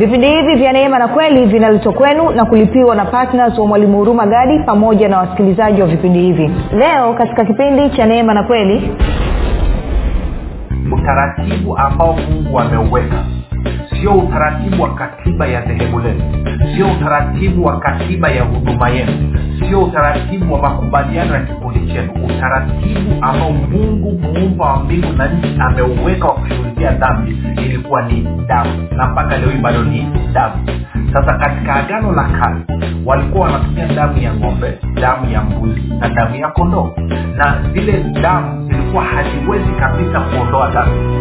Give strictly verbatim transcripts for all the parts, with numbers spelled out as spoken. Vipindi hivi vya Neema na Kweli vinaletwa kwenu na kulipiwa na partners wa Mwalimu Huruma Gadi pamoja na wasikilizaji wa vipindi hivi. Leo katika kipindi cha Neema na Kweli, utaratibu ambao Mungu ameuweka sio utaratibu wa katiba ya dhehebu lenu, sio utaratibu wa katiba ya huduma yenu, sio utaratibu wa makubaliano ya kikundi chenu. Utaratibu ambao Mungu muumba wa mbingu na nchi ameuweka wa kushughulikia dhambi ilikuwa ni damu, na mpaka leo bado ni damu. Sasa katika agano la kale walikuwa wanatumia damu ya ng'ombe, damu ya mbuzi na damu ya kondoo, na zile damu zilikuwa haziwezi kabisa kuondoa damu.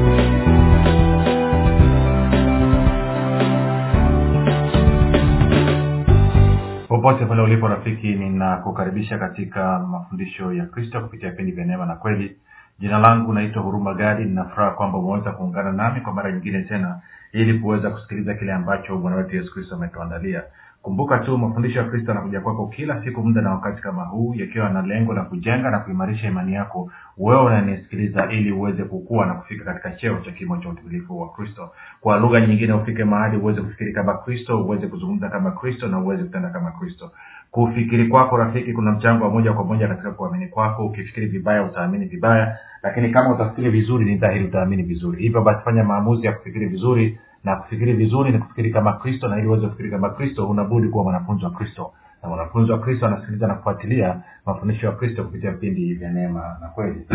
Popote pale ulipo rafiki, ninakukaribisha katika mafundisho ya Kristo kupitia vipindi vya Neema na Kweli. Jina langu naitwa Huruma Gadi. Ninafuraha kwamba umeweza kuungana nami kwa mara nyingine tena ili kuweza kusikiliza kile ambacho Bwana wetu Yesu Kristo ametuandalia. Kumbuka tu mafundisho ya Kristo yanakuja kwako kila siku muda na wakati kama huu, yakiwa na lengo la kujenga na kuimarisha imani yako wewe unanisikiliza, ili uweze kukua na kufika katika cheo cha kimo cha utimilifu wa Kristo. Kwa lugha nyingine, ufike mahali uweze kufikiri kama Kristo, uweze kuzungumza kama Kristo na uweze kutenda kama Kristo. Kufikiri kwako rafiki kuna mchango wa moja kwa moja katika kuamini kwako. Ukifikiri vibaya utaamini vibaya, lakini kama utafikiri vizuri ni dhahiri utaamini vizuri. Hivyo basi fanya maamuzi ya kufikiri vizuri, na kufikiri vizuri ni kufikiri kama Kristo, na ili uweze kufikiri kama Kristo unabudi kuwa mwanafunzi wa Kristo. Na mwanafunzi wa Kristo anasikiliza na kufuatilia mafundisho ya Kristo kupitia vipindi vya Neema na Kweli.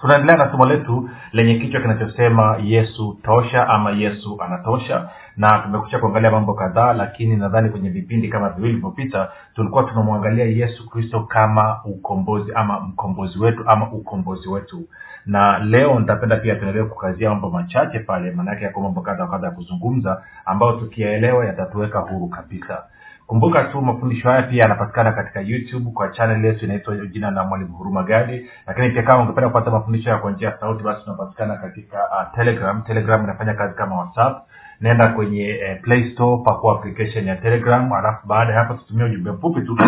Tunaendelea na somo letu lenye kichwa kinachosema Yesu tosha ama Yesu anatosha, na tumekuja kuangalia mambo kadhaa, lakini nadhani kwenye vipindi kama viwili vilivyopita tulikuwa tunamwangalia Yesu Kristo kama ukombozi ama mkombozi wetu ama ukombozi wetu. Na leo nitapenda pia tuendelee kukazia mambo machache pale, maana yake yako mambo kadhaa kadhaa kuzungumza ambayo tukielewa yatatuweka huru kabisa. Kumbuka tu mafundisho haya pia yanapatikana katika YouTube kwa channel yetu inaitwa jina la Mwalimu Huruma Gadi, lakini pia kama ungependa kupata mafundisho ya kwa njia ya sauti basi tunapatikana katika uh, Telegram. Telegram inafanya kazi kama WhatsApp. Nenda kwenye eh, Play Store, pakua application ya Telegram, alafu baada ya hapo tutumie ujumbe mfupi tu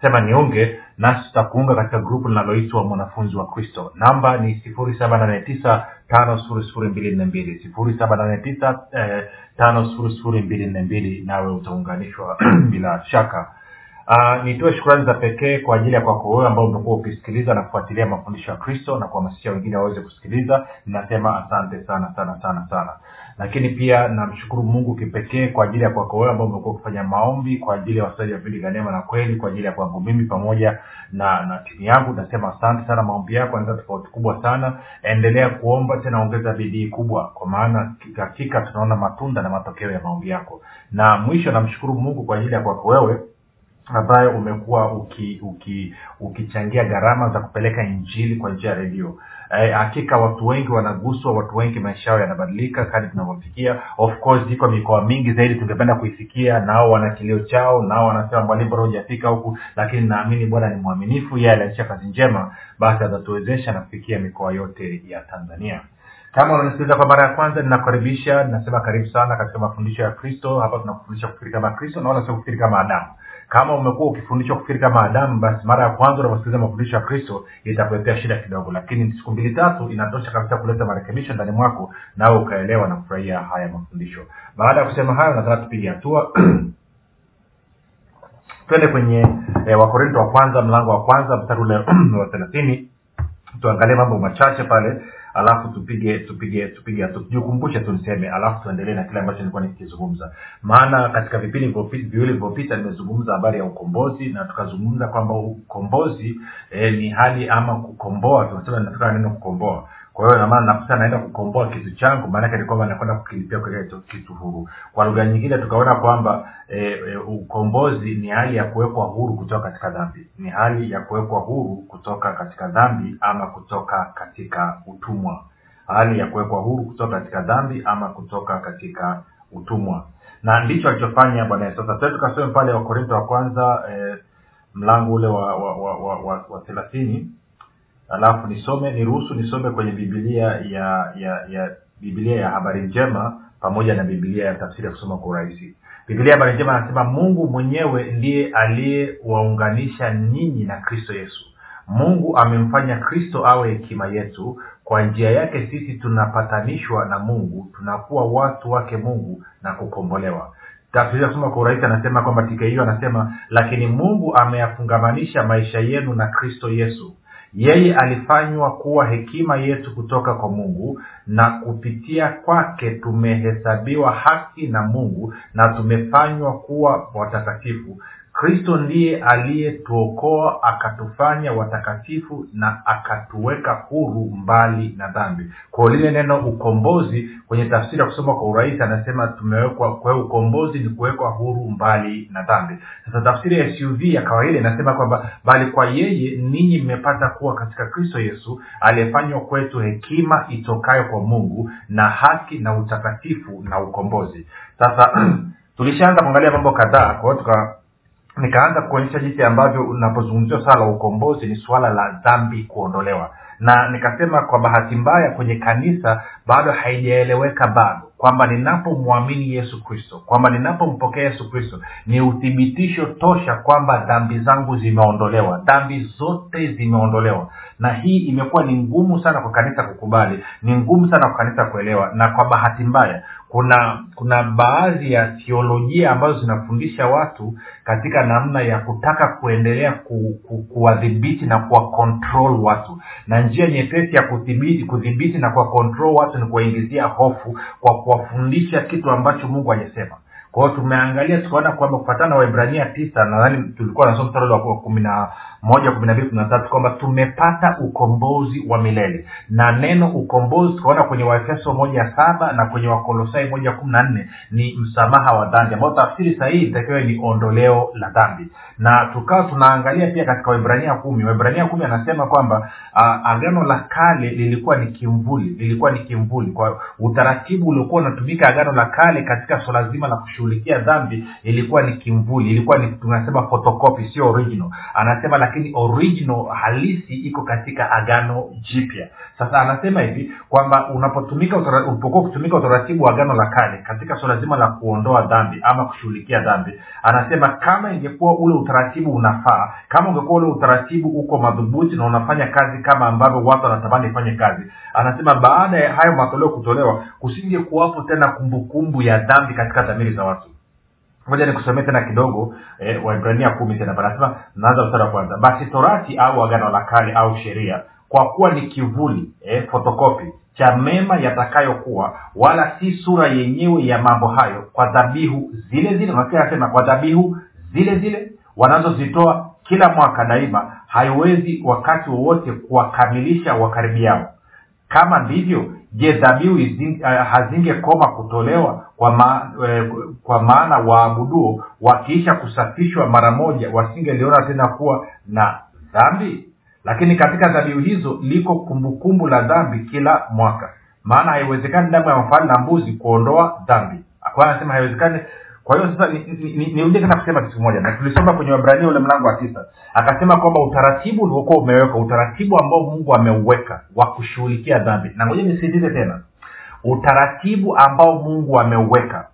sema niunge, nasi tutakuunga katika grupu linaloitwa Mwanafunzi wa Kristo. Namba ni zero seven eight nine five zero zero two nne mbili, zero seven eight nine five zero zero two nne mbili, nawe utaunganishwa bila shaka. Uh, nitoe shukrani za pekee kwa ajili ya kwako wewe ambao umekuwa ukisikiliza na kufuatilia mafundisho ya Kristo na kuhamasisha wengine waweze kusikiliza. Ninasema asante sana sana sana sana. Lakini pia namshukuru Mungu kipekee kwa ajili ya kwako wewe ambao umekuwa ukifanya maombi kwa ajili ya wasaidi wa vipindi vya Neema na Kweli, kwa ajili ya kwangu mimi pamoja na na timu yangu. Nasema asante sana, maombi yako yanaleta tofauti kubwa sana. Endelea kuomba tena, ongeza bidii kubwa, kwa maana hakika tunaona matunda na matokeo ya maombi yako. Na mwisho namshukuru Mungu kwa ajili ya kwako wewe ambaye umekuwa uki uki ukichangia gharama za kupeleka injili kwa njia ya redio. Eh, hakika watu wengi wanaguswa, watu wengi maisha yao yanabadilika kadri tunavyofikia. Of course iko mikoa mingi zaidi tungependa kuifikia, nao wana kilio chao, nao wanasema mbali bora hujafika huku, lakini naamini Bwana ni mwaminifu, yeye aliacha kazi njema, basi atatuwezesha na kufikia mikoa yote ya Tanzania. Kama unanisikiliza kwa mara ya kwanza, ninakukaribisha, ninasema karibu sana katika mafundisho ya Kristo. Hapa tunakufundisha kufikiri kama Kristo na wala sio kufikiri kama Adamu. Kama umekuwa ukifundishwa kufikiri kama Adamu, basi mara ya kwanza unaposikiliza mafundisho ya Kristo itakuletea shida kidogo, lakini siku mbili tatu inatosha kabisa kuleta marekebisho ndani mwako, nawe ukaelewa na kufurahia haya mafundisho. Baada ya kusema hayo, nataka tupige hatua twende kwenye eh, Wakorintho wa kwanza mlango wa kwanza mstari ule wa thelathini, tuangalie mambo machache pale, alafu tupige tupige tupige tujikumbushe tuniseme, alafu tuendelee na kile ambacho nilikuwa nikizungumza. Maana katika vipindi viwili vilivyopita nimezungumza habari ya ukombozi, na tukazungumza kwamba ukombozi eh, ni hali ama kukomboa. Tunasema tunataka neno kukomboa. Kwa hiyo na maana nafuta naenda kukomboa kitu changu, maana yake ni kwamba nakwenda kukilipia kwa kitu kitu huru. Kwa lugha nyingine tukaona kwamba eh, eh, ukombozi ni hali ya kuwekwa huru kutoka katika dhambi. Ni hali ya kuwekwa huru kutoka katika dhambi ama kutoka katika utumwa. Hali ya kuwekwa huru kutoka katika dhambi ama kutoka katika utumwa. Na ndicho alichofanya Bwana Yesu. Sasa tukasema pale wa Korintho wa kwanza eh, mlango ule wa wa wa wa, wa, wa thelathini. Alafu nisome niruhusu nisome kwenye Biblia ya ya ya Biblia ya Habari Njema pamoja na Biblia ya Tafsiri ya Kusoma kwa Urahisi. Biblia ya Habari Njema inasema Mungu mwenyewe ndiye aliyewaunganisha ninyi na Kristo Yesu. Mungu amemfanya Kristo awe hekima yetu. Kwa njia yake sisi tunapatanishwa na Mungu, tunakuwa watu wake Mungu na kukombolewa. Tafsiri kusoma kwa urahisi anasema kwamba katika hiyo anasema lakini Mungu ameyafungamanisha maisha yenu na Kristo Yesu. Yeye alifanywa kuwa hekima yetu kutoka kwa Mungu, na kupitia kwake tumehesabiwa haki na Mungu na tumefanywa kuwa watakatifu. Kristo ndiye aliyetuokoa, akatufanya watakatifu na akatuweka huru mbali na dhambi. Kwa lile neno ukombozi kwenye tafsiri ya kusoma kwa urahisi anasema tumewekwa kwa ukombozi ni kuwekwa huru mbali na dhambi. Sasa tafsiri ya S U V ya kawaida inasema kwamba bali kwa yeye ninyi mmepata kuwa katika Kristo Yesu aliyefanywa kwetu hekima itokayo kwa Mungu na haki na utakatifu na ukombozi. Sasa tulishaanza kuangalia mambo kadhaa, kwa hiyo tuka nikaanza kuonyesha jinsi ambavyo unapozungumzia swala la ukombozi ni swala la dhambi kuondolewa, na nikasema kwa bahati mbaya kwenye kanisa bado haijaeleweka bado kwamba ninapomwamini Yesu Kristo, kwamba ninapompokea Yesu Kristo ni uthibitisho tosha kwamba dhambi zangu zimeondolewa, dhambi zote zimeondolewa. Na hii imekuwa ni ngumu sana kwa kanisa kukubali, ni ngumu sana kwa kanisa kuelewa, na kwa bahati mbaya kuna kuna baadhi ya teolojia ambazo zinafundisha watu katika namna ya kutaka kuendelea ku, ku, kuwadhibiti na kuwa control watu, na njia nyepesi ya kudhibiti kudhibiti na kuwa control watu ni kuwaingizia hofu kwa kuwafundisha kitu ambacho Mungu hajasema. Kwa hiyo tumeangalia tukaona kwamba kufuatana na Waebrania tisa, nadhani tulikuwa tunasoma mstari wa kumi na moja, kumi na mbili, kumi na tatu kwamba tumepata ukombozi wa milele. Na neno ukombozi tukaona kwenye Waefeso moja saba na kwenye Wakolosai moja kumi na nne ni msamaha wa dhambi, ambao tafsiri sahihi itakuwa ni ondoleo la dhambi. Na tukawa tunaangalia pia katika Waebrania kumi. Waebrania kumi anasema kwamba uh, agano la kale lilikuwa ni kimvuli, lilikuwa ni kimvuli. Kwa utaratibu uliokuwa unatumika agano la kale katika swala zima la kushu ulikia dhambi ilikuwa ni kimvuli, ilikuwa ni tunasema photocopy, sio original. Anasema lakini original halisi iko katika agano jipya. Sasa anasema hivi kwamba unapotumika unapokuwa kutumika utaratibu wa agano la kale katika swala zima la kuondoa dhambi ama kushughulikia dhambi, anasema kama ingekuwa ule utaratibu unafaa, kama ungekuwa ule utaratibu uko madhubuti na unafanya kazi kama ambavyo watu wanatamani ifanye kazi, anasema baada ya hayo matoleo kutolewa kusingekuwapo tena kumbukumbu ya dhambi katika dhamiri za watu. Ngoja nikusomee tena kidogo eh, Waebrania kumi tena barasa, naanza mstari wa kwanza. Basi torati au agano la kale au sheria kwa kuwa ni kivuli, eh, photocopy cha mema yatakayokuwa, wala si sura yenyewe ya mambo hayo, kwa dhabihu zile zile, unasikia sema kwa dhabihu zile zile wanazozitoa kila mwaka daima, haiwezi wakati wowote kuwakamilisha wakaribiao. Kama ndivyo, je, dhabihu hazingekoma kutolewa? Kwa ma, eh, kwa maana waabuduo wakiisha kusafishwa mara moja wasingeliona tena kuwa na dhambi. Lakini katika dhabihu hizo liko kumbukumbu la dhambi kila mwaka, maana haiwezekani damu ya mafahali na mbuzi kuondoa dhambi. Kwa anasema haiwezekani. Kwa hiyo sasa niuje kana kusema kitu kimoja, na tulisoma kwenye Waebrania ule mlango wa tisa, akasema kwamba utaratibu uliokuwa umeweka, utaratibu ambao Mungu ameuweka wa kushughulikia dhambi, na ngoja nisisitize tena, utaratibu ambao Mungu ameuweka,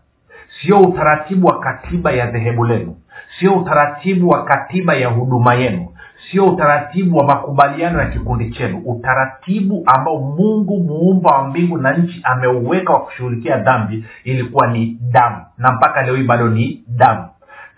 sio utaratibu wa katiba ya dhehebu lenu, sio utaratibu wa katiba ya huduma yenu, sio utaratibu wa makubaliano ya kikundi chenu. Utaratibu ambao Mungu muumba wa mbingu na nchi ameuweka wa kushughulikia dhambi ilikuwa ni damu, na mpaka leo hii bado ni damu.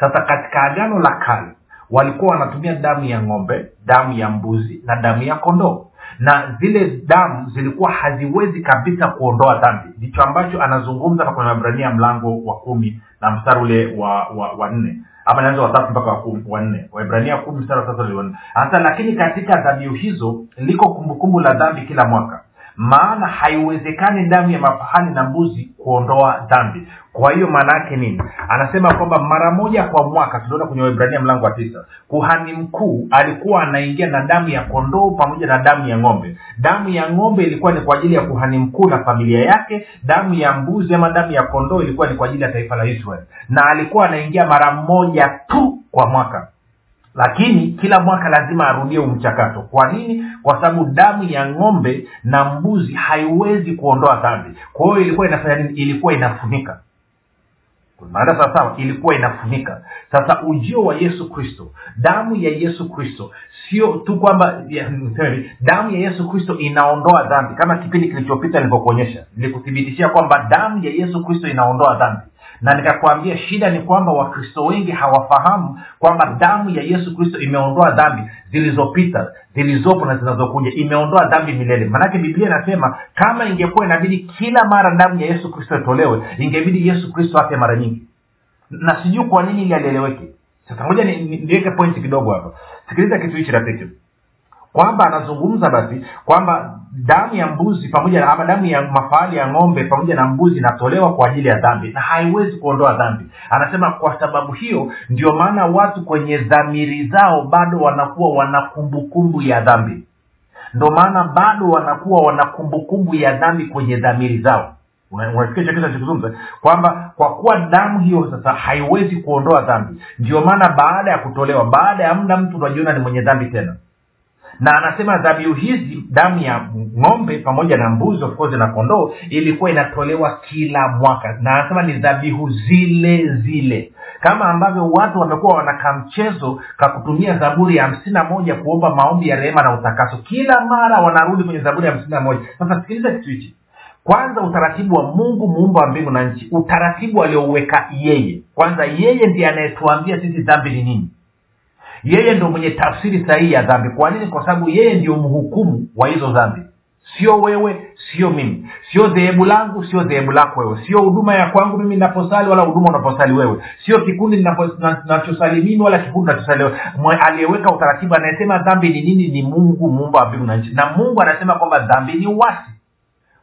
Sasa katika agano la kale walikuwa wanatumia damu ya ng'ombe, damu ya mbuzi na damu ya kondoo, na zile damu zilikuwa haziwezi kabisa kuondoa dhambi. Ndicho ambacho anazungumza kwa Waebrania mlango wa kumi na mstari ule wa wa, wa nne, ama naanza wa tatu mpaka wa kumi wa nne. Waebrania kumi mstari wa tatu hadi wa nne. Hata lakini katika dhabihu hizo liko kumbukumbu la dhambi kila mwaka, maana haiwezekani damu ya mafahali na mbuzi kuondoa dhambi. Kwa hiyo maana yake nini? Anasema kwamba mara moja kwa mwaka, tunaona kwenye Waebrania mlango wa tisa, kuhani mkuu alikuwa anaingia na damu ya kondoo pamoja na damu ya ng'ombe. Damu ya ng'ombe ilikuwa ni kwa ajili ya kuhani mkuu na familia yake, damu ya mbuzi ama damu ya kondoo ilikuwa ni kwa ajili ya taifa la Israeli, na alikuwa anaingia mara moja tu kwa mwaka. Lakini kila mwaka lazima arudie umchakato. Kwa nini? Kwa sababu damu ya ng'ombe na mbuzi haiwezi kuondoa dhambi. Kwa hiyo ilikuwa inafanya nini? Ilikuwa inafunika. Maana sasa ilikuwa inafunika. Sasa ujio wa Yesu Kristo, damu ya Yesu Kristo, sio tu kwamba damu ya Yesu Kristo inaondoa dhambi kama kipindi kilichopita nilipokuonyesha. Nilikuthibitishia kwamba damu ya Yesu Kristo inaondoa dhambi. Na nikakwambia shida ni kwamba Wakristo wengi hawafahamu kwamba damu ya Yesu Kristo imeondoa dhambi zilizopita, zilizopo na zinazokuja. Imeondoa dhambi milele. Maana Biblia inasema kama ingekuwa inabidi kila mara damu ya Yesu Kristo itolewe, ingebidi Yesu Kristo afe mara nyingi. Na sijui kwa nini ile alieleweke. Sasa ngoja niweke pointi kidogo hapa. Sikiliza kitu hichi rafiki. Kwamba anazungumza basi kwamba damu ya mbuzi pamoja na ama damu ya mafahali ya ng'ombe pamoja na mbuzi inatolewa kwa ajili ya dhambi na haiwezi kuondoa dhambi. Anasema kwa sababu hiyo ndio maana watu kwenye dhamiri zao bado wanakuwa wanakumbukumbu ya dhambi. Ndio maana bado wanakuwa wanakumbukumbu ya dhambi kwenye dhamiri zao. Unasikia kitu kinachozungumza kwamba kwa kuwa damu hiyo sasa haiwezi kuondoa dhambi, ndio maana baada ya kutolewa, baada ya muda mtu anajiona ni mwenye dhambi tena. Na anasema dhabihu hizi, damu ya ng'ombe pamoja na mbuzi of course na kondoo, ilikuwa inatolewa kila mwaka. Na anasema ni dhabihu zile zile. Kama ambavyo watu wamekuwa wanakamchezo kwa kutumia Zaburi ya hamsini na moja kuomba maombi ya rehema na utakaso. Kila mara wanarudi kwenye Zaburi ya hamsini na moja. Sasa sikiliza kitu hichi. Kwanza utaratibu wa Mungu muumba wa mbingu na nchi, utaratibu aliouweka yeye. Kwanza yeye ndiye anayetuambia sisi dhambi ni nini. Yeye ndio mwenye tafsiri sahihi ya dhambi. Kwa nini? Kwa sababu yeye ndio mhukumu wa hizo dhambi. Sio wewe, sio mimi. Sio dhehebu langu, sio dhehebu lako wewe. Sio huduma ya kwangu mimi ninaposali wala huduma unaposali wewe. Sio kikundi ninachosali mimi wala kikundi ninachosali wewe. Aliyeweka utaratibu anasema dhambi ni nini ni Mungu muumba wa mbingu na nchi. Na Mungu anasema kwamba dhambi ni uasi.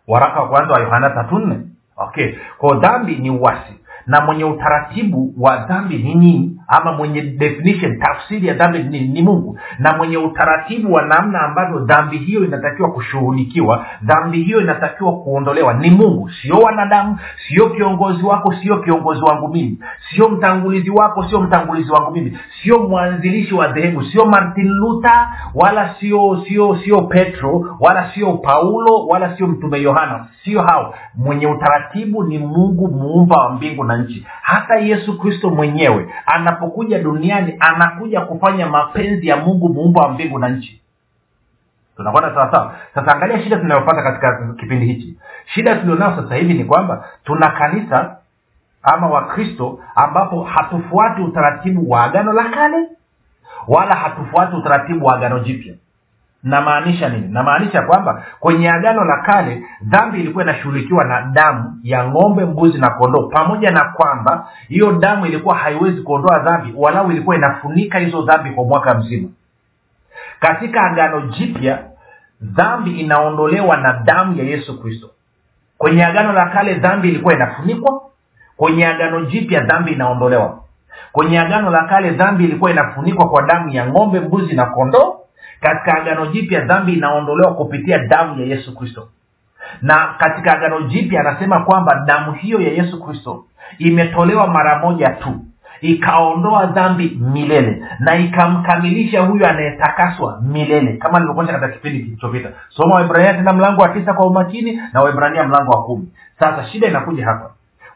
Waraka wa kwanza wa Yohana tatu nne. Okay. Kwa dhambi ni uasi. Na mwenye utaratibu wa dhambi ni nini, ama mwenye definition, tafsiri ya dhambi ni, ni Mungu. Na mwenye utaratibu wa namna ambazo dhambi hiyo inatakiwa kushughulikiwa, dhambi hiyo inatakiwa kuondolewa, ni Mungu. Sio wanadamu, sio kiongozi wako, sio kiongozi wangu mimi. Sio mtangulizi wako, sio mtangulizi wangu mimi. Sio mwanzilishi wa dhehebu, sio Martin Luther, wala sio sio sio Petro, wala sio Paulo, wala sio mtume Yohana. Sio hao. Mwenye utaratibu ni Mungu muumba wa mbingu na nchi. Hata Yesu Kristo mwenyewe anapokuja duniani anakuja kufanya mapenzi ya Mungu muumba wa mbingu na nchi. Tunaona sawa sawa. Sasa angalia shida tunayopata katika kipindi hichi. Shida tulionayo sasa hivi ni kwamba tuna kanisa ama wa Kristo ambapo hatufuati utaratibu wa agano la kale wala hatufuati utaratibu wa agano jipya. Na maanisha nini? Na maanisha kwamba kwenye agano la kale dhambi ilikuwa inashughulikiwa na damu ya ng'ombe, mbuzi na kondoo, pamoja na kwamba hiyo damu ilikuwa haiwezi kuondoa dhambi, walau ilikuwa inafunika hizo dhambi kwa mwaka mzima. Katika agano jipya dhambi inaondolewa na damu ya Yesu Kristo. Kwenye agano la kale dhambi ilikuwa inafunikwa, kwenye agano jipya dhambi inaondolewa. Kwenye agano la kale dhambi ilikuwa inafunikwa kwa damu ya ng'ombe, mbuzi na kondoo. Katika agano jipya dhambi inaondolewa kupitia damu ya Yesu Kristo. Na katika agano jipya anasema kwamba damu hiyo ya Yesu Kristo imetolewa mara moja tu, ikaondoa dhambi milele na ikamkamilisha huyo anayetakaswa milele. Kama nilivyokuonyesha katika kipindi kilichopita, soma Waebrania na mlango wa tisa kwa umakini na Waebrania mlango wa kumi. Sasa shida inakuja hapa.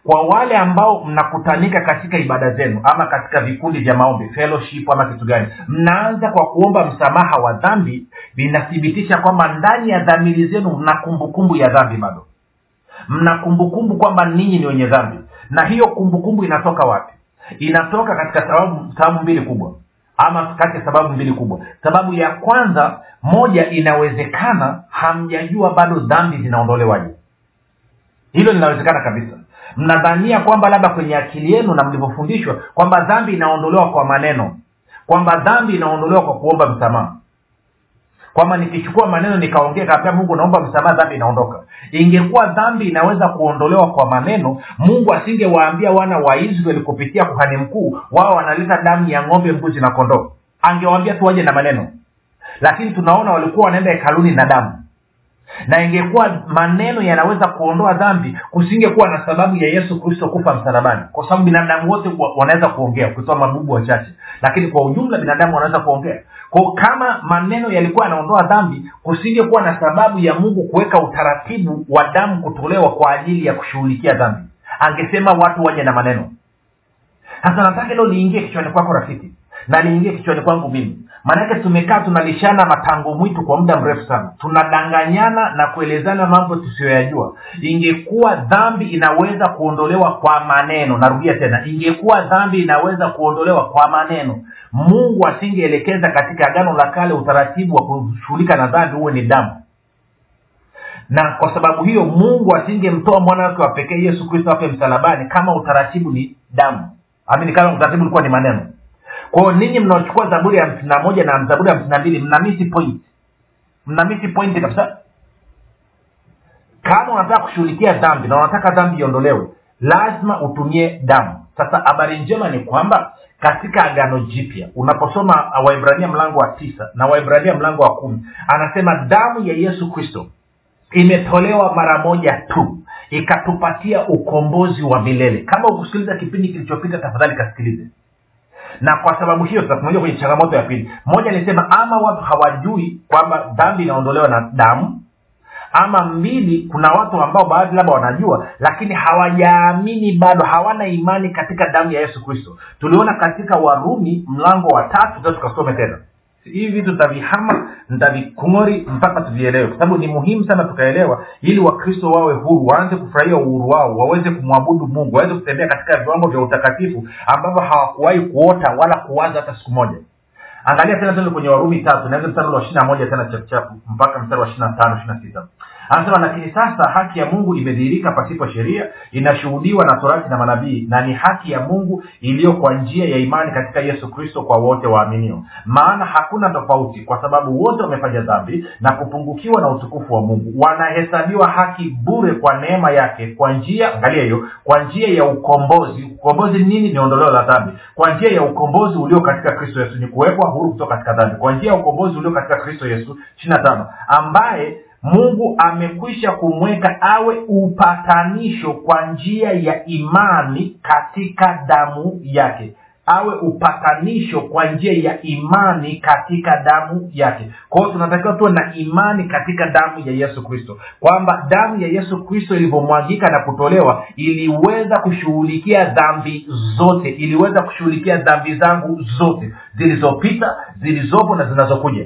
Kwa wale ambao mnakutanika katika ibada zenu ama katika vikundi vya maombi, fellowship ama kitu gani, mnaanza kwa kuomba msamaha wa dhambi, vinathibitisha kwamba ndani ya dhamiri zenu mna kumbukumbu ya dhambi bado. Mna kumbukumbu kwamba ninyi ni wenye dhambi. Na hiyo kumbukumbu inatoka wapi? Inatoka katika sababu sababu mbili kubwa. Ama katika sababu mbili kubwa. Sababu ya kwanza, moja, inawezekana hamjajua bado dhambi zinaondolewaje. Hilo linawezekana kabisa. Mnadhania kwamba labda kwenye akili yenu na mlivyofundishwa kwamba dhambi inaondolewa kwa maneno, kwamba dhambi inaondolewa kwa kuomba msamaha. Kama nikichukua maneno nikaongea kabla Mungu naomba msamaha, dhambi inaondoka. Ingekuwa dhambi inaweza kuondolewa kwa maneno, Mungu asingewaambia wana wa Israeli kupitia kuhani mkuu wao wanaleta damu ya ng'ombe, mbuzi na kondoo. Angewaambia tu waje na maneno. Lakini tunaona walikuwa wanaenda hekaluni na damu. Na ingekuwa maneno yanaweza kuondoa dhambi, kusingekuwa na sababu ya Yesu Kristo kufa msalabani. Kwa sababu binadamu wote wanaweza kuongea, kutoa mabubu wachache, lakini kwa ujumla binadamu wanaweza kuongea. Kwa kama maneno yalikuwa yanaondoa dhambi, kusingekuwa na sababu ya Mungu kuweka utaratibu wa damu kutolewa kwa ajili ya kushughulikia dhambi. Angesema watu waje na maneno. Sasa nataka leo liingie kichwani kwako rafiki, na liingie kichwani kwangu mimi. Maana yake tumekaa tunalishana matango mwitu kwa muda mrefu sana. Tunadanganyana na kuelezana mambo tusiyoyajua. Ingekuwa dhambi inaweza kuondolewa kwa maneno. Narudia tena, ingekuwa dhambi inaweza kuondolewa kwa maneno, Mungu asingeelekeza katika Agano la Kale utaratibu wa kushughulika na dhambi uwe ni damu. Na kwa sababu hiyo Mungu asingemtoa mwana wake wa pekee Yesu Kristo afe msalabani kama utaratibu ni damu. Amini kama utaratibu ulikuwa ni maneno. Kwa nini mnaochukua Zaburi ya hamsini na moja na Zaburi ya hamsini na mbili mnamisi point? Mnamisi point kabisa. Kama unataka kushughulikia dhambi na unataka dhambi iondolewe, lazima utumie damu. Sasa habari njema ni kwamba katika Agano Jipya unaposoma Waebrania mlango wa tisa na Waebrania mlango wa kumi, anasema damu ya Yesu Kristo imetolewa mara moja tu, ikatupatia ukombozi wa milele. Kama ukusikiliza kipindi kilichopita, tafadhali kasikilize. Na kwa sababu hiyo sasa tunakuja kwenye changamoto ya pili. Moja nilisema ama watu hawajui kwamba dhambi inaondolewa na damu, ama mbili kuna watu ambao baadhi labda wanajua lakini hawajaamini bado, hawana imani katika damu ya Yesu Kristo. Tuliona katika Warumi mlango wa tatu, tutasoma tena. Hivi vitu tutavihama, nitavikungori mpaka tuvielewe, kwa sababu ni muhimu sana tukaelewa, ili Wakristo wawe huru, waanze kufurahia uhuru wao, waweze kumwabudu Mungu, waweze kutembea katika viwango vya utakatifu ambavyo hawakuwahi kuota wala kuwaza hata siku moja. Angalia tena tena kwenye Warumi tatu, naanza mstari wa ishirini na moja tena chapuchapu mpaka mstari wa ishirini na tano ishirini na sita. Anasema lakini sasa haki ya Mungu imedhihirika pasipo sheria, inashuhudiwa na Torati na manabii, na ni haki ya Mungu iliyo kwa njia ya imani katika Yesu Kristo kwa wote waaminio. Maana hakuna tofauti, kwa sababu wote wamefanya dhambi na kupungukiwa na utukufu wa Mungu. Wanahesabiwa haki bure kwa neema yake kwa njia, angalia hiyo, kwa njia ya ukombozi. Ukombozi nini? Ni ondoleo la dhambi. Kwa njia ya ukombozi ulio katika Kristo Yesu, ni kuwekwa huru kutoka katika dhambi. Kwa njia ya ukombozi ulio katika Kristo Yesu, ishirini na tano, ambaye Mungu amekwisha kumweka awe upatanisho kwa njia ya imani katika damu yake. Awe upatanisho kwa njia ya imani katika damu yake. Kwa hiyo tunatakiwa tuwe na imani katika damu ya Yesu Kristo, kwamba damu ya Yesu Kristo ilipomwagika na kutolewa iliweza kushughulikia dhambi zote, iliweza kushughulikia dhambi zangu zote zilizopita, zilizopo na zinazokuja.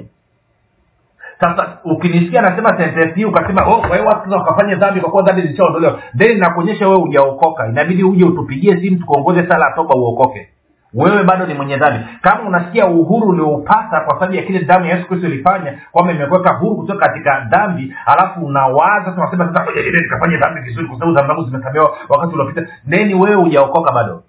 Sasa ukinisikia nasema sentence hii ukasema oh, wewe watu wakafanya dhambi kwa kuwa dhambi zilizoondolewa, then nakuonyesha wewe hujaokoka. Inabidi uje utupigie simu tukuongoze sala ya toba uokoke. Wewe bado ni mwenye dhambi. Kama unasikia uhuru uliopata kwa sababu ya kile damu ya Yesu Kristo ilifanya, kwamba imekuweka huru kutoka katika dhambi, alafu unawaza tunasema sasa wewe ukafanya dhambi vizuri kwa sababu dhambi zimesamehewa wakati uliopita, then wewe hujaokoka bado.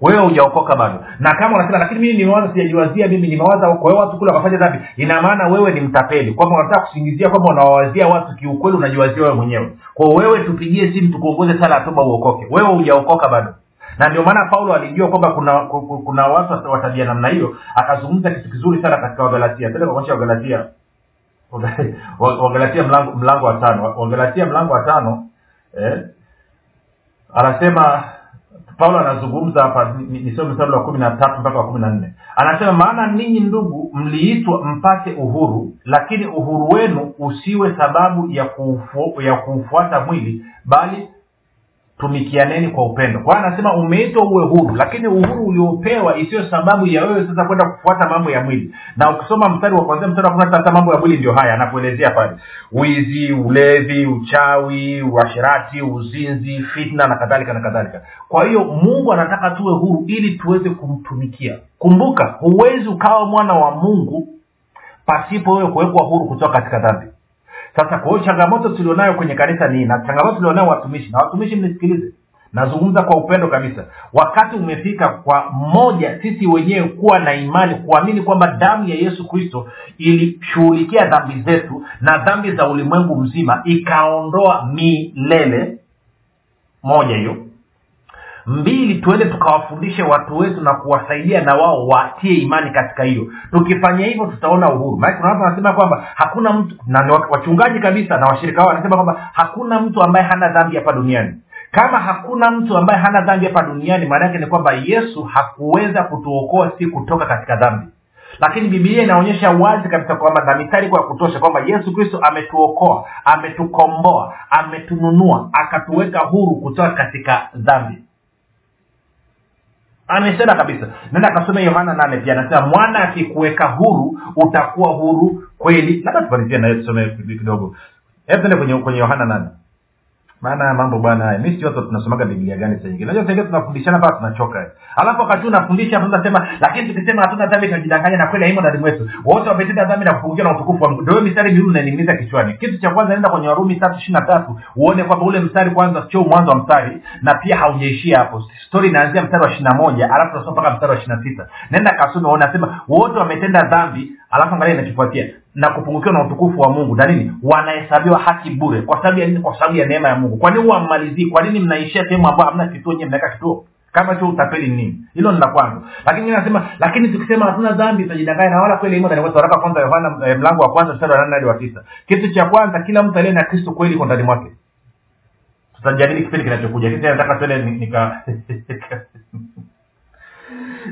Wewe hujaokoka bado. Na kama unasema lakini mimi nimewaza sijajiwazia, mimi nimewaza huko, wewe watu kule wafanye dhambi, ina maana wewe ni mtapeli. Kwa maana unataka kusingizia kwamba unawawazia watu, kiukweli unajiwazia wewe mwenyewe. Kwa hiyo wewe tupigie simu tukuongoze sala ya toba uokoke. Wewe hujaokoka bado. Na ndio maana Paulo alijua kwamba kuna kuna watu wa tabia namna hiyo, akazungumza kitu kizuri sana katika Wagalatia. Tena kwa kuacha Wagalatia. Wagalatia mlango mlango wa tano. Wagalatia mlango wa tano eh anasema Paulo anazungumza hapa, nisome mstari wa kumi na tatu mpaka wa kumi na nne. Anasema maana ninyi ndugu mliitwa mpate uhuru, lakini uhuru wenu usiwe sababu ya kufu, ya kufuata mwili, bali tumikianeni kwa upendo. Kwa anasema umeitwa uwe huru, lakini uhuru uliopewa isiyo sababu ya wewe sasa kwenda kufuata mambo ya mwili. Na ukisoma mstari wa kwanza mstari wa kwanza hata mambo ya mwili ndio haya anapoelezea pale: wizi, ulevi, uchawi, uasherati, uzinzi, fitna na kadhalika na kadhalika. Kwa hiyo Mungu anataka tuwe huru ili tuweze kumtumikia. Kumbuka, huwezi ukawa mwana wa Mungu pasipo wewe kuwekwa huru kutoka katika dhambi. Sasa kwa changamoto tulionayo kwenye kanisa ni na changamoto tulionayo watumishi, na watumishi mnisikilize, nazungumza kwa upendo kabisa. Wakati umefika kwa moja sisi wenyewe kuwa na imani, kuamini kwamba damu ya Yesu Kristo ilishughulikia dhambi zetu na dhambi za ulimwengu mzima ikaondoa milele. Moja hiyo. Mbili, tuende tukawafundishe watu wetu na kuwasaidia na wao watie imani katika hiyo. Tukifanya hivyo tutaona uhuru. Maana kuna watu wanasema kwamba hakuna mtu, na wachungaji kabisa na washirika wao wanasema kwamba hakuna mtu ambaye hana dhambi hapa duniani. Kama hakuna mtu ambaye hana dhambi hapa duniani, maana yake ni kwamba Yesu hakuweza kutuokoa si kutoka katika dhambi. Lakini Biblia inaonyesha wazi kabisa kwamba na mithali kwa kutosha kwamba Yesu Kristo ametuokoa, ametukomboa, ametununua, akatuweka huru kutoka katika dhambi. Amesema kabisa. Nenda kasome Yohana nane pia anasema mwana akikuweka huru utakuwa huru kweli. Labda tupalizie na tusome kidogo. Hebu twende kwenye kwenye Yohana nane. Maana mambo bwana haya. Mimi si watu tunasomaga Biblia gani sasa hivi. Unajua sasa hivi tunafundishana basi tunachoka. Alafu wakati unafundisha tunasema lakini tukisema hatuna dhambi tunajidanganya na kweli haimo ndani mwetu. Wote wametenda dhambi na kupungukiwa na utukufu wa Mungu. Ndio mstari miru na iningiliza kichwani. Kitu cha kwanza nenda kwenye Warumi tatu ishirini na tatu uone kwamba ule mstari kwanza sio mwanzo wa mstari na pia haujaishia hapo. Story inaanzia mstari wa ishirini na moja alafu tunasoma mpaka mstari wa ishirini na tisa. Nenda kasome uone anasema wote wametenda dhambi alafu angalia inachofuatia. Na kupungukiwa na utukufu wa Mungu. Dalili wanahesabiwa haki bure. Kwa sababu ya nini? Kwa sababu ya neema ya Mungu. Kwa nini huammalizii? Kwa nini mnaishia sehemu ambayo hamna kitu nyenye mnaweka kitu? Kama tu utapeli nini? Hilo ni la kwanza. Lakini mimi nasema lakini tukisema hatuna dhambi tutajidanganya na wala kweli imani. Kwa sababu kwanza Yohana mlango wa kwanza mstari wa nane hadi wa tisa. Kitu cha kwanza kila mtu aliye na Kristo kweli kwa ndani mwake. Tutajadili kipindi kinachokuja. Kitu nataka tuele nika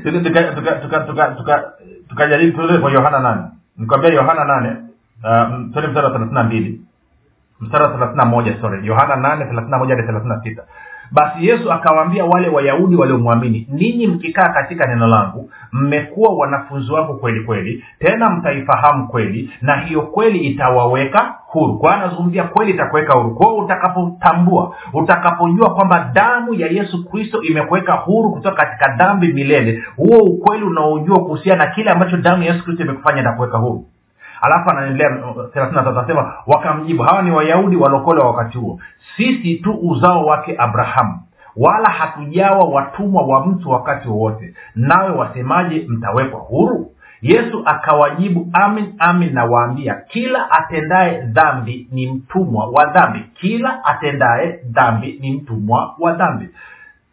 Ndio tuka tuka tuka tuka tuka tukajadili tuele kwa Yohana nane. Nikwambia Yohana nane uh, sorry mstari wa thelathini na mbili mstari wa thelathini na moja sorry Yohana nane thelathini na moja hadi thelathini na sita. Basi Yesu akawaambia wale Wayahudi waliomwamini, ninyi mkikaa katika neno langu mmekuwa wanafunzi wangu kweli kweli, tena mtaifahamu kweli na hiyo kweli itawaweka huru. Kwa anazungumzia kweli itakuweka huru. Kwa utakapotambua, utakapojua kwamba damu ya Yesu Kristo imekuweka huru kutoka katika dhambi milele, huo ukweli unaojua kuhusiana na kile ambacho damu ya Yesu Kristo imekufanya na kuweka huru. Alafu anaendelea thelathini na tatu anasema wakamjibu, hawa ni Wayahudi walokolewa wakati huo, sisi tu uzao wake Abrahamu wala hatujawa watumwa wa mtu wakati wote, nawe wasemaje mtawekwa huru? Yesu akawajibu, amin amin nawaambia, kila atendaye dhambi ni mtumwa wa dhambi. Kila atendaye dhambi ni mtumwa wa dhambi.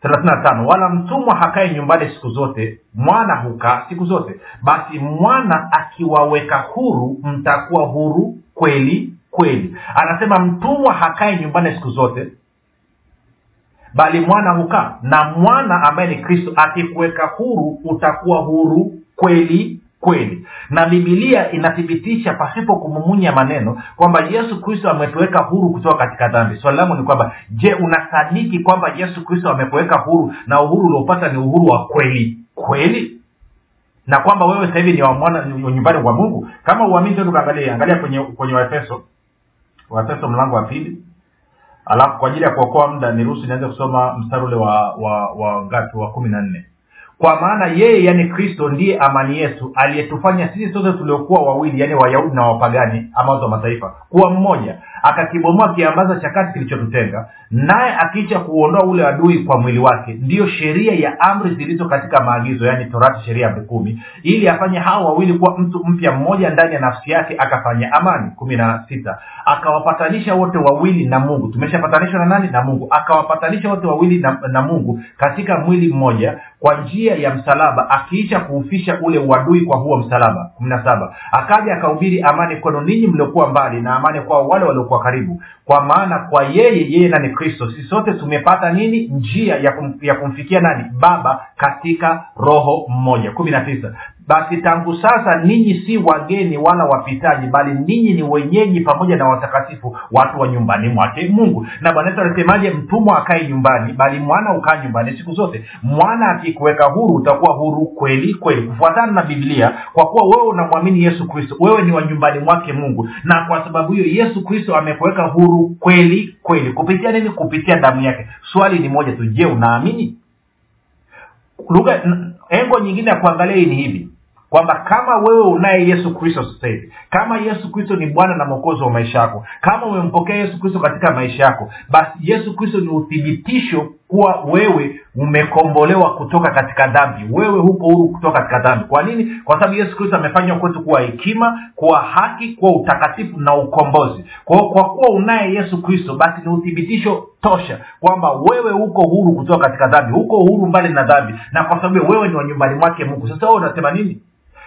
thelathini na tano wala mtumwa hakae nyumbani siku zote, mwana hukaa siku zote. Basi mwana akiwaweka huru mtakuwa huru kweli kweli. Anasema mtumwa hakae nyumbani siku zote bali mwana hukaa, na mwana ambaye ni Kristo akikuweka huru utakuwa huru kweli kweli. Na Biblia inathibitisha pasipo kumumunya maneno kwamba Yesu Kristo ametuweka huru kutoka katika dhambi. Swali langu ni kwamba je, unasadiki kwamba Yesu Kristo amekuweka huru na uhuru uliopata ni uhuru wa kweli kweli? Na kwamba wewe sasa hivi ni wa mwana nyumbani kwa Mungu? Kama uamini tu kaangalia angalia kwenye kwenye Waefeso. Waefeso mlango wa pili. Alafu kwa ajili ya kuokoa muda niruhusu nianze kusoma mstari ule wa wa wa ngapi wa kumi na nne. Kwa maana yeye yani Kristo ndiye amani yetu aliyetufanya sisi sote tuliokuwa wawili yani Wayahudi na wapagani ama watu wa mataifa kuwa mmoja, akakibomoa kiambaza cha kati kilichotutenga, naye akiacha kuondoa ule adui kwa mwili wake, ndiyo sheria ya amri zilizo katika maagizo yani Torati sheria ya kumi, ili afanye hao wawili kuwa mtu mpya mmoja ndani ya nafsi yake, akafanya amani. kumi na sita akawapatanisha wote wawili na Mungu. Tumeshapatanishwa na nani? Na Mungu. Akawapatanisha wote wawili na, na Mungu katika mwili mmoja kwa njia ya msalaba, akiisha kuufisha ule uadui kwa huo msalaba. kumi na saba akaja akahubiri amani kwenu ninyi mliokuwa mbali na amani kwa wale waliokuwa karibu, kwa maana kwa yeye yeye na Kristo sisi sote tumepata nini? Njia ya, kum, ya kumfikia nani? Baba katika roho mmoja. kumi na tisa basi tangu sasa ninyi si wageni wala wapitaji, bali ninyi ni wenyeji pamoja na watakatifu, watu wa nyumbani mwake Mungu. Na Bwana Yesu alisemaje? Mtumwa akae nyumbani bali mwana ukaa nyumbani siku zote. Mwana akikuweka huru utakuwa huru kweli kweli. Kufuatana na Biblia, kwa kuwa wewe unamwamini Yesu Kristo, wewe ni wa nyumbani mwake Mungu, na kwa sababu hiyo Yesu Kristo amekuweka huru kweli kweli. Kupitia nini? Kupitia damu yake. Swali ni moja tu, je, unaamini? Lugha engo nyingine ya kuangalia ni hivi kwamba kama wewe unaye Yesu Kristo sasa hivi, kama Yesu Kristo ni Bwana na Mwokozi wa maisha yako, kama umempokea Yesu Kristo katika maisha yako, basi Yesu Kristo ni uthibitisho kuwa wewe umekombolewa kutoka katika dhambi. Wewe huko huru kutoka katika dhambi. Kwa nini? Kwa sababu Yesu Kristo amefanywa kwetu kuwa hekima, kuwa haki, kuwa utakatifu na ukombozi. Kwa hiyo kwa kuwa unaye Yesu Kristo, basi ni uthibitisho tosha kwamba wewe huko huru kutoka katika dhambi, huko huru mbali na dhambi, na kwa sababu wewe ni wa nyumbani mwake Mungu. Sasa wewe unasema nini?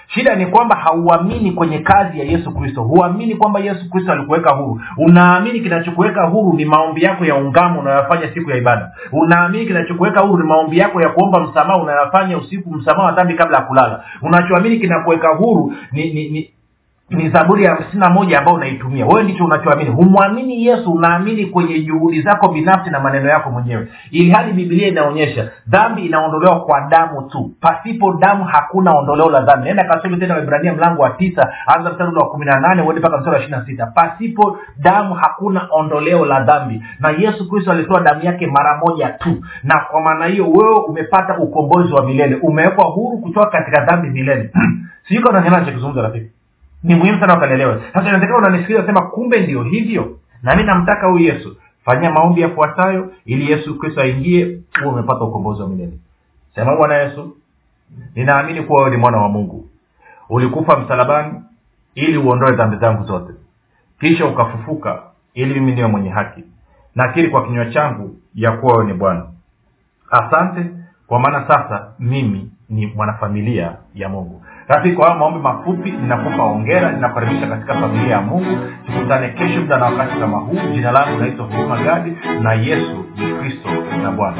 Shida ni kwamba hauamini kwenye kazi ya Yesu Kristo. Huamini kwamba Yesu Kristo alikuweka huru. Unaamini kinachokuweka huru ni maombi yako ya ungamo unayofanya siku ya ibada. Unaamini kinachokuweka huru ni maombi yako ya kuomba msamaha unayofanya usiku, msamaha wa dhambi kabla ya kulala. Unachoamini kinakuweka huru ni ni, ni ni Zaburi ya hamsini na moja ambayo unaitumia. Wewe ndicho unachoamini. Humwamini Yesu, unaamini kwenye juhudi zako binafsi na maneno yako mwenyewe. Ili hali Biblia inaonyesha dhambi inaondolewa kwa damu tu. Pasipo damu hakuna ondoleo la dhambi. Nenda kasome tena Waebrania mlango wa tisa, anza mstari wa kumi na nane hadi mpaka mstari wa ishirini na sita. Pasipo damu hakuna ondoleo la dhambi. Na Yesu Kristo alitoa damu yake mara moja tu. Na kwa maana hiyo wewe umepata ukombozi wa milele. Umewekwa huru kutoka katika dhambi milele. Sio kana ninacho kuzungumza rafiki. Ni muhimu sana ukaelewe. Sasa inatakiwa unanisikilize unasema kumbe ndio hivyo. Na mimi namtaka huyu Yesu. Fanya maombi yafuatayo ili Yesu Kristo aingie, wewe umepata ukombozi wa milele. Sema Bwana Yesu, ninaamini kuwa wewe ni mwana wa Mungu. Ulikufa msalabani ili uondoe dhambi zangu zote. Kisha ukafufuka ili mimi niwe mwenye haki. Nakiri kwa kinywa changu ya kuwa wewe ni Bwana. Asante kwa maana sasa mimi ni mwanafamilia ya Mungu. Rafiki, kwa maombi mafupi ninakupa hongera, ninakukaribisha katika familia ya Mungu. Tukutane kesho muda na wakati kama huu. Jina langu naitwa Huruma Gadi na Yesu ni Kristo na Bwana.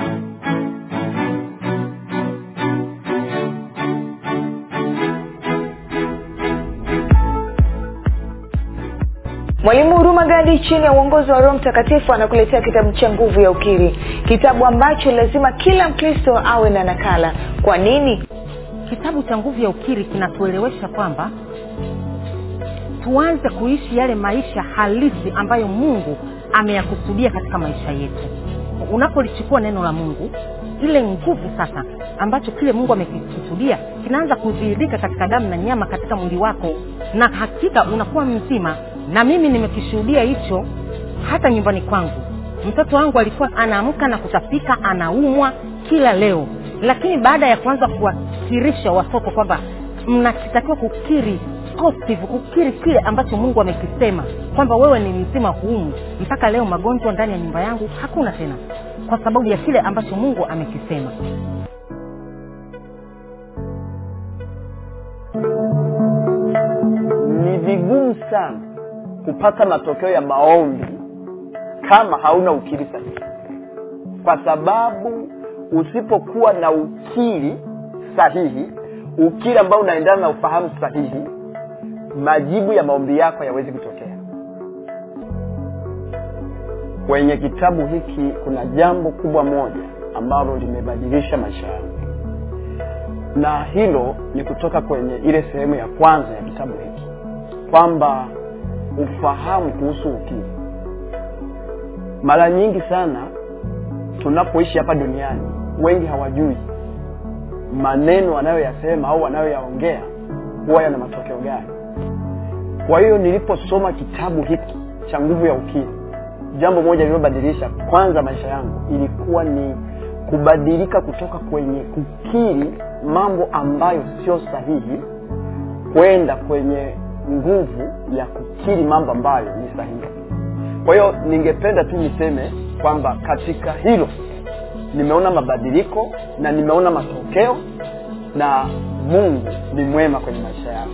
Mwalimu Huruma Gadi chini ya uongozi wa Roho Mtakatifu anakuletea kitabu cha Nguvu ya Ukiri. Kitabu ambacho lazima kila Mkristo awe na nakala. Kwa nini? Kitabu cha Nguvu ya Ukiri kinatuelewesha kwamba tuanze kuishi yale maisha halisi ambayo Mungu ameyakusudia katika maisha yetu. Unapolichukua neno la Mungu, ile nguvu sasa ambacho kile Mungu amekikusudia kinaanza kudhihirika katika damu na nyama katika mwili wako, na hakika unakuwa mzima. Na mimi nimekishuhudia hicho hata nyumbani kwangu. Mtoto wangu alikuwa anaamka na kutapika, anaumwa kila leo. Lakini baada ya kuanza kuwakirisha wasoko kwamba mnatakiwa kukiri positive, kukiri kile ambacho Mungu amekisema kwamba wewe ni mzima humu, mpaka leo magonjwa ndani ya nyumba yangu hakuna tena kwa sababu ya kile ambacho Mungu amekisema. Ni vigumu sana kupata matokeo ya maombi kama hauna ukiri sahihi. Kwa sababu usipokuwa na ukiri sahihi, ukiri ambao unaendana na ufahamu sahihi, majibu ya maombi yako hayawezi kutokea. Kwenye kitabu hiki kuna jambo kubwa moja ambalo limebadilisha maisha yangu. Na hilo ni kutoka kwenye ile sehemu ya kwanza ya kitabu hiki. Kwamba ufahamu kuhusu ukiri. Mara nyingi sana tunapoishi hapa duniani, wengi hawajui maneno wanayoyasema au wanayoyaongea huwa yana matokeo gani. Kwa hiyo niliposoma kitabu hiki cha Nguvu ya Ukiri, jambo moja lililobadilisha kwanza maisha yangu ilikuwa ni kubadilika kutoka kwenye kukiri mambo ambayo sio sahihi kwenda kwenye nguvu ya kukiri mambo ambayo ni sahihi. Kwa hiyo ningependa tu niseme kwamba katika hilo nimeona mabadiliko na nimeona matokeo, na Mungu ni mwema kwenye maisha yangu.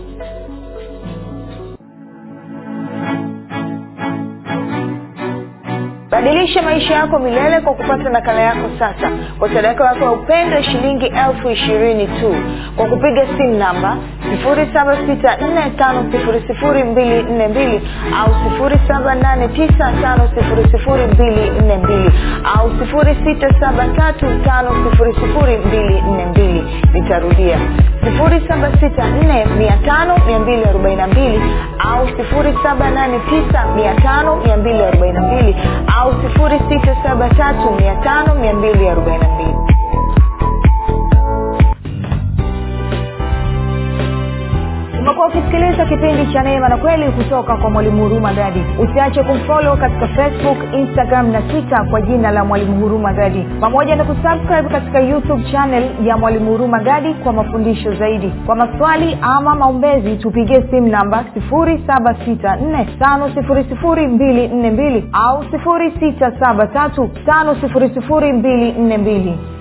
Badilisha maisha yako milele kwa kupata nakala yako sasa. Kwa sadaka yako ya upendo shilingi elfu ishirini tu. Kwa kupiga simu namba sifuri saba sita nne tano sifuri sifuri mbili nne mbili au sifuri saba nane tisa tano sifuri sifuri mbili nne mbili au sifuri sita saba tatu tano sifuri sifuri mbili nne mbili. Nitarudia sifuri saba sita nne tano mbili mbili mbili mbili au sifuri saba nane tisa tano mbili mbili mbili au sifuri sita saba tatu tano mbili mbili mbili mbili. Umekuwa kusikiliza kipindi cha Neema na Kweli kutoka kwa Mwalimu Huruma Gadi. Usiache kumfollow katika Facebook, Instagram na Twitter kwa jina la Mwalimu Huruma Gadi, pamoja na kusubscribe katika YouTube channel ya Mwalimu Huruma Gadi kwa mafundisho zaidi. Kwa maswali ama maombezi tupigie simu namba sifuri saba sita nne tano sifuri sifuri mbili nne mbili au sifuri sita saba tatu tano sifuri sifuri mbili nne mbili.